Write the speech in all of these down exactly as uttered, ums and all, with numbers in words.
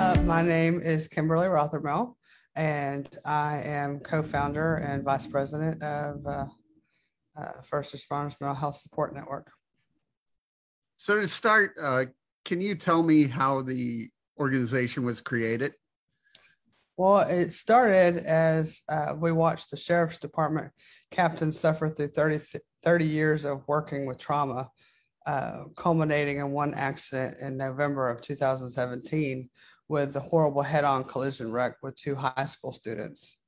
Uh, my name is Kimberly Rothermel, and I am co-founder and vice president of uh, uh, First Responders Mental Health Support Network. So to start, uh, can you tell me how the organization was created? Well, it started as uh, we watched the sheriff's department captain suffer through thirty, thirty years of working with trauma, uh, culminating in one accident in November of two thousand seventeen with the horrible head-on collision wreck with two high school students.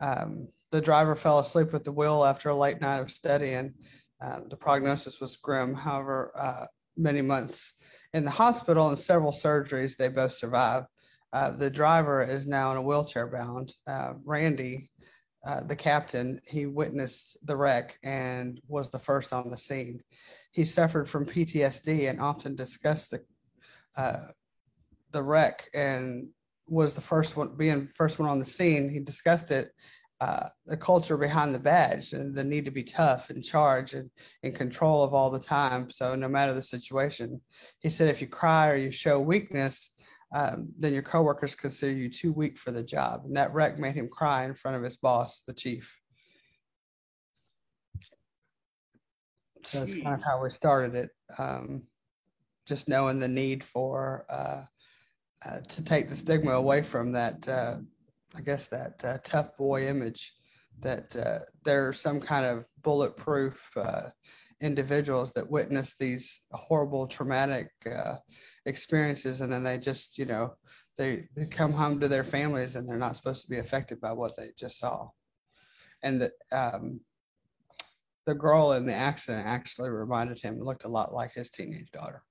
Um, the driver fell asleep at the wheel after a late night of studying. Uh, the prognosis was grim. However, uh, many months in the hospital and several surgeries, they both survived. Uh, the driver is now in a wheelchair bound. Uh, Randy, uh, the captain, he witnessed the wreck and was the first on the scene. He suffered from P T S D and often discussed the uh, the wreck and was the first one, being first one on the scene. He discussed it, uh, the culture behind the badge and the need to be tough and charge and in control of all the time. So no matter the situation, he said, if you cry or you show weakness, Um, then your coworkers consider you too weak for the job. And that wreck made him cry in front of his boss, the chief. So that's kind of how we started it. Um, just knowing the need for, uh, uh, to take the stigma away from that, uh, I guess that uh, tough boy image, that uh, there are some kind of bulletproof uh, individuals that witness these horrible traumatic uh, experiences, and then they just, you know, they, they come home to their families and they're not supposed to be affected by what they just saw. And the, um, the girl in the accident actually reminded him, looked a lot like his teenage daughter.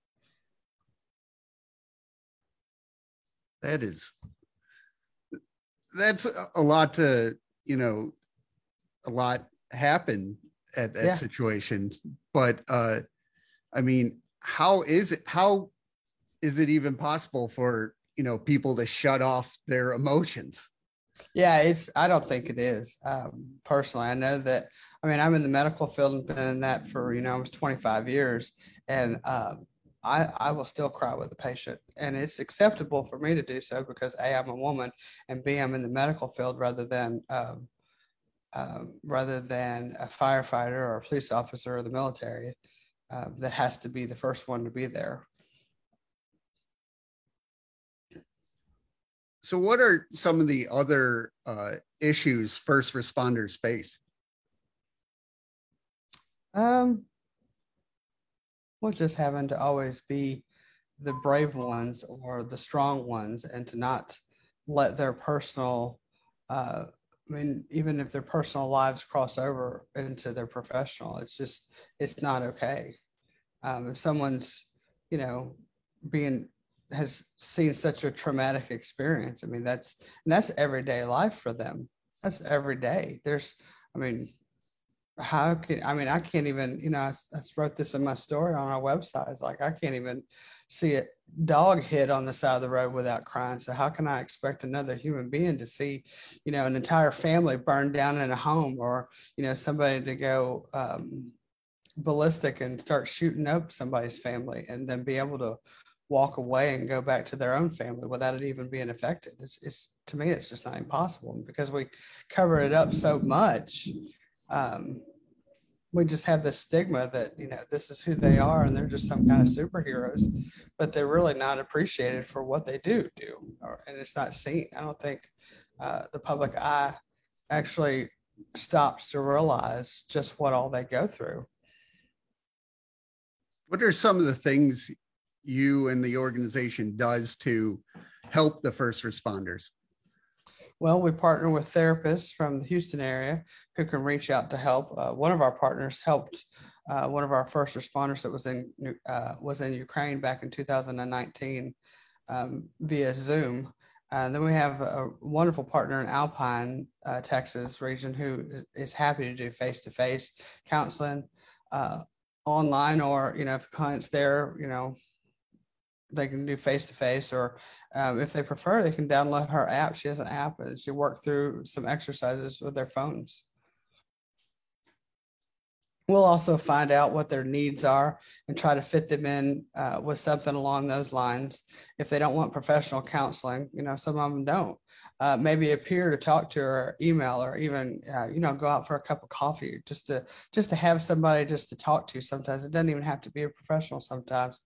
That is, that's a lot to, you know, a lot happened at that yeah. situation, but uh, I mean, how is it, how is it even possible for, you know, people to shut off their emotions? Yeah, it's, I don't think it is. Um, personally, I know that, I mean, I'm in the medical field and been in that for, you know, almost twenty-five years, and um, I, I will still cry with a patient, and it's acceptable for me to do so because A, I'm a woman, and B, I'm in the medical field rather than, um, Um, rather than a firefighter or a police officer or the military uh, that has to be the first one to be there. So what are some of the other uh, issues first responders face? Um, well, just having to always be the brave ones or the strong ones, and to not let their personal uh, I mean, even if their personal lives cross over into their professional, it's just, it's not okay. Um, if someone's, you know, being, has seen such a traumatic experience, I mean, that's, and that's everyday life for them. That's every day. There's, I mean, how can, I mean, I can't even, you know, I, I wrote this in my story on our website. It's like, I can't even see a dog hit on the side of the road without crying. So how can I expect another human being to see, you know, an entire family burned down in a home, or, you know, somebody to go um, ballistic and start shooting up somebody's family, and then be able to walk away and go back to their own family without it even being affected? It's, it's to me, it's just not impossible, because we cover it up so much. Um, we just have this stigma that, you know, this is who they are and they're just some kind of superheroes, but they're really not appreciated for what they do do, or, and it's not seen. I don't think uh, the public eye actually stops to realize just what all they go through. What are some of the things you and the organization does to help the first responders? Well, we partner with therapists from the Houston area who can reach out to help. Uh, one of our partners helped uh, one of our first responders that was in uh, was in Ukraine back in two thousand nineteen um, via Zoom. Uh, then we have a wonderful partner in Alpine, uh, Texas region, who is happy to do face-to-face counseling, uh, online, or, you know, if the client's there, you know, they can do face-to-face, or um, if they prefer, they can download her app. She has an app and she worked through some exercises with their phones. We'll also find out what their needs are and try to fit them in uh, with something along those lines. If they don't want professional counseling, you know, some of them don't. Uh, maybe a peer to talk to, or email, or even, uh, you know, go out for a cup of coffee, just to just to have somebody just to talk to. Sometimes it doesn't even have to be a professional. Sometimes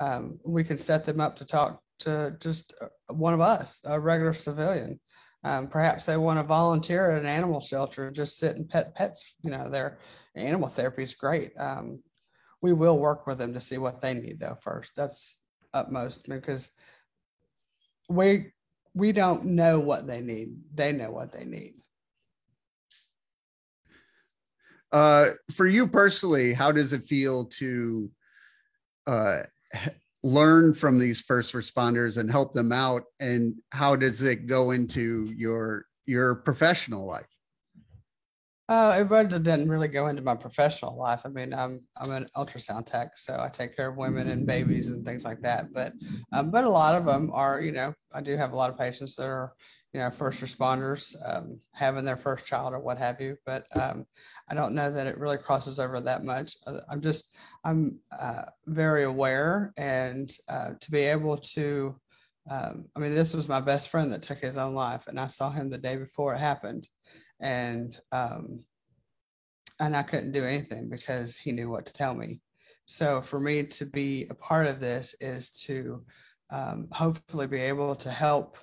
um, we can set them up to talk to just one of us, a regular civilian. Um, perhaps they want to volunteer at an animal shelter, just sit and pet pets. You know, their animal therapy is great. Um, we will work with them to see what they need, though, first. That's utmost, because we we don't know what they need. They know what they need. Uh, for you personally, how does it feel to uh, learn from these first responders and help them out, and how does it go into your your professional life? Uh, it really didn't really go into my professional life. I mean, I'm I'm an ultrasound tech, so I take care of women and babies and things like that. But um, but a lot of them are, you know, I do have a lot of patients that are, you know, first responders, um, having their first child or what have you. But um, I don't know that it really crosses over that much. I'm just, I'm uh, very aware, and uh, to be able to, um, I mean, this was my best friend that took his own life, and I saw him the day before it happened. And, um, and I couldn't do anything because he knew what to tell me. So for me to be a part of this is to um, hopefully be able to help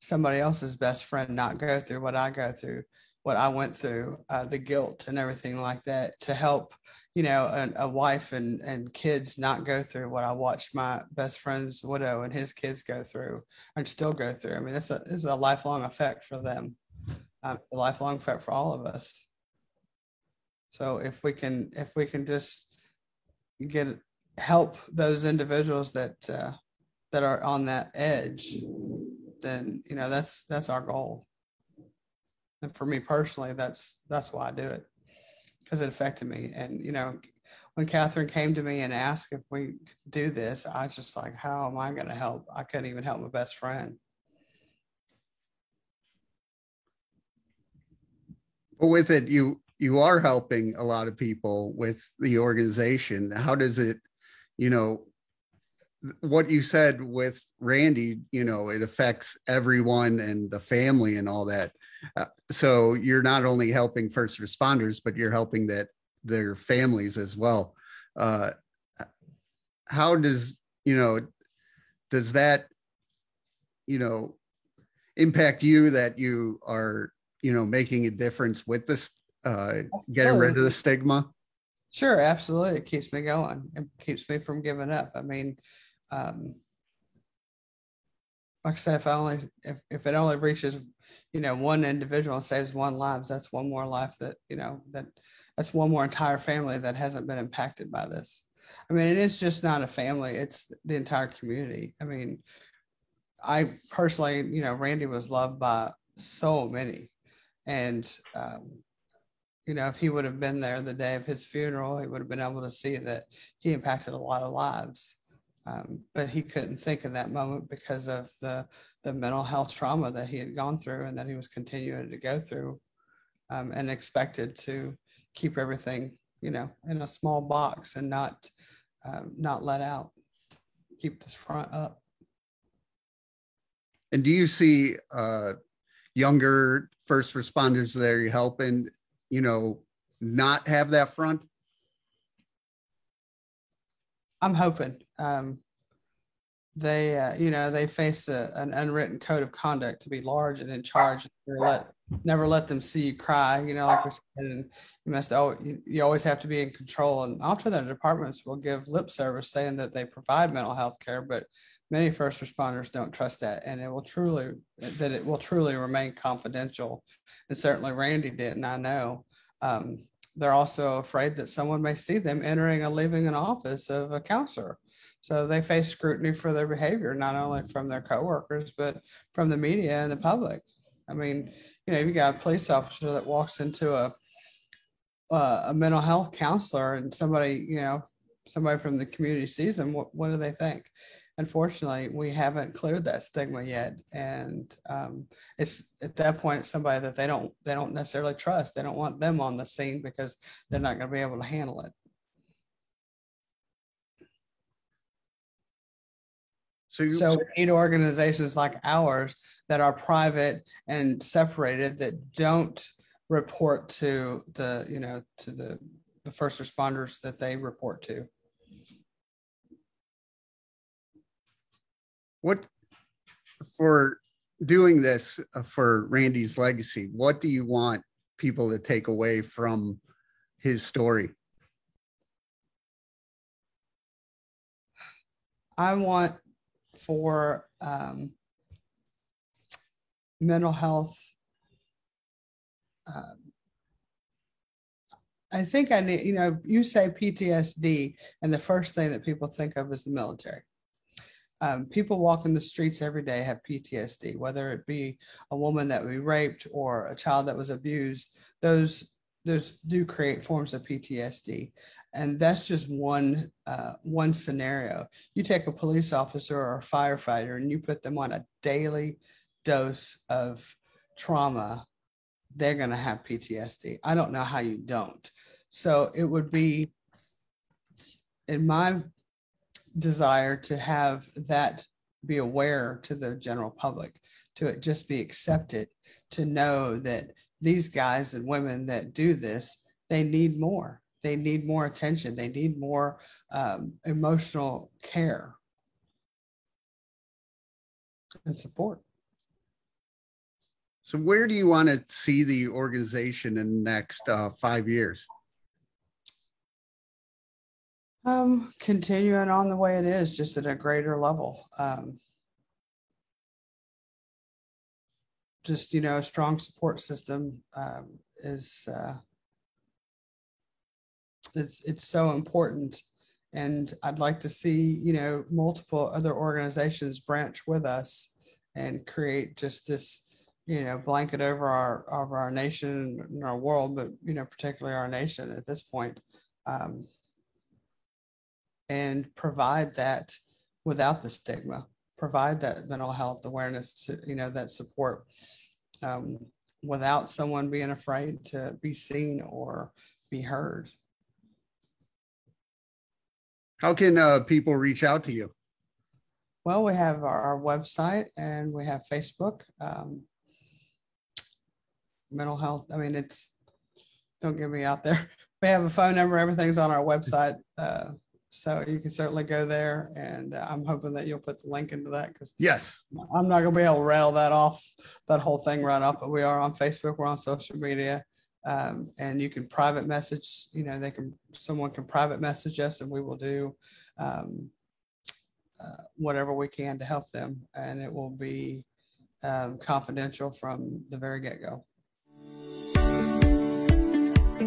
somebody else's best friend not go through what I go through, what I went through, uh, the guilt and everything like that, to help, you know, an, a wife and, and kids not go through what I watched my best friend's widow and his kids go through and still go through. I mean, that's a, this is a lifelong effect for them, um, a lifelong effect for all of us. So if we can, if we can just get help those individuals that, uh, that are on that edge, then, you know, that's, that's our goal. And for me personally, that's, that's why I do it, because it affected me. And, you know, when Catherine came to me and asked if we could do this, I was just like, how am I going to help? I couldn't even help my best friend. Well, with it, you, you are helping a lot of people with the organization. How does it, you know, what you said with Randy, you know, it affects everyone and the family and all that. Uh, so you're not only helping first responders, but you're helping that their families as well. Uh, how does, you know, does that, you know, impact you that you are, you know, making a difference with this, uh, getting rid of the stigma? Sure. Absolutely. It keeps me going. It keeps me from giving up. I mean, Um, like I said, if I only if, if it only reaches, you know, one individual and saves one life, that's one more life that, you know, that that's one more entire family that hasn't been impacted by this. I mean, it is just not a family; it's the entire community. I mean, I personally, you know, Randy was loved by so many, and um, you know, if he would have been there the day of his funeral, he would have been able to see that he impacted a lot of lives. Um, but he couldn't think in that moment because of the, the mental health trauma that he had gone through and that he was continuing to go through, um, and expected to keep everything, you know, in a small box and not, um, not let out, keep this front up. And do you see uh, younger first responders there you help and, you know, not have that front? I'm hoping. Um, they, uh, you know, they face a, an unwritten code of conduct to be large and in charge. Never let, never let them see you cry. You know, like we said, and you must always, you always have to be in control. And often the departments will give lip service saying that they provide mental health care, but many first responders don't trust that, and it will truly that it will truly remain confidential. And certainly Randy didn't. I know. Um, they're also afraid that someone may see them entering or leaving an office of a counselor. So they face scrutiny for their behavior, not only from their coworkers, but from the media and the public. I mean, you know, you got a police officer that walks into a uh, a mental health counselor, and somebody, you know, somebody from the community sees them. What, what do they think? unfortunately, we haven't cleared that stigma yet. And um, it's at that point, it's somebody that they don't they don't necessarily trust. They don't want them on the scene because they're not going to be able to handle it. So, you, so we need organizations like ours that are private and separated, that don't report to the, you know, to the, the first responders that they report to. What, for doing this, uh, for Randy's legacy, what do you want people to take away from his story? I want for um, mental health. Um, I think I need, you know, you say P T S D, and the first thing that people think of is the military. Um, people walking the streets every day have P T S D, whether it be a woman that we raped or a child that was abused. Those those do create forms of P T S D, and that's just one uh, one scenario. You take a police officer or a firefighter and you put them on a daily dose of trauma, they're going to have P T S D. I don't know how you don't. So it would be, in my desire, to have that be aware to the general public, to it just be accepted, to know that these guys and women that do this, they need more. They need more attention. They need more um, emotional care and support. So where do you want to see the organization in the next uh, five years? Um, continuing on the way it is, just at a greater level. Um, just, you know, a strong support system um, is, uh, it's, it's so important. And I'd like to see, you know, multiple other organizations branch with us and create just this, you know, blanket over our, over our nation and our world, but, you know, particularly our nation at this point. Um, and provide that without the stigma, provide that mental health awareness, to, you know, that support um, without someone being afraid to be seen or be heard. How can uh, people reach out to you? Well, we have our, our website and we have Facebook. Um, mental health, I mean, it's, don't get me out there. We have a phone number, everything's on our website. Uh, So you can certainly go there, and I'm hoping that you'll put the link into that, because yes, I'm not going to be able to rail that off, that whole thing right off, but we are on Facebook, we're on social media, um, and you can private message, you know, they can, someone can private message us, and we will do um, uh, whatever we can to help them, and it will be um, confidential from the very get-go.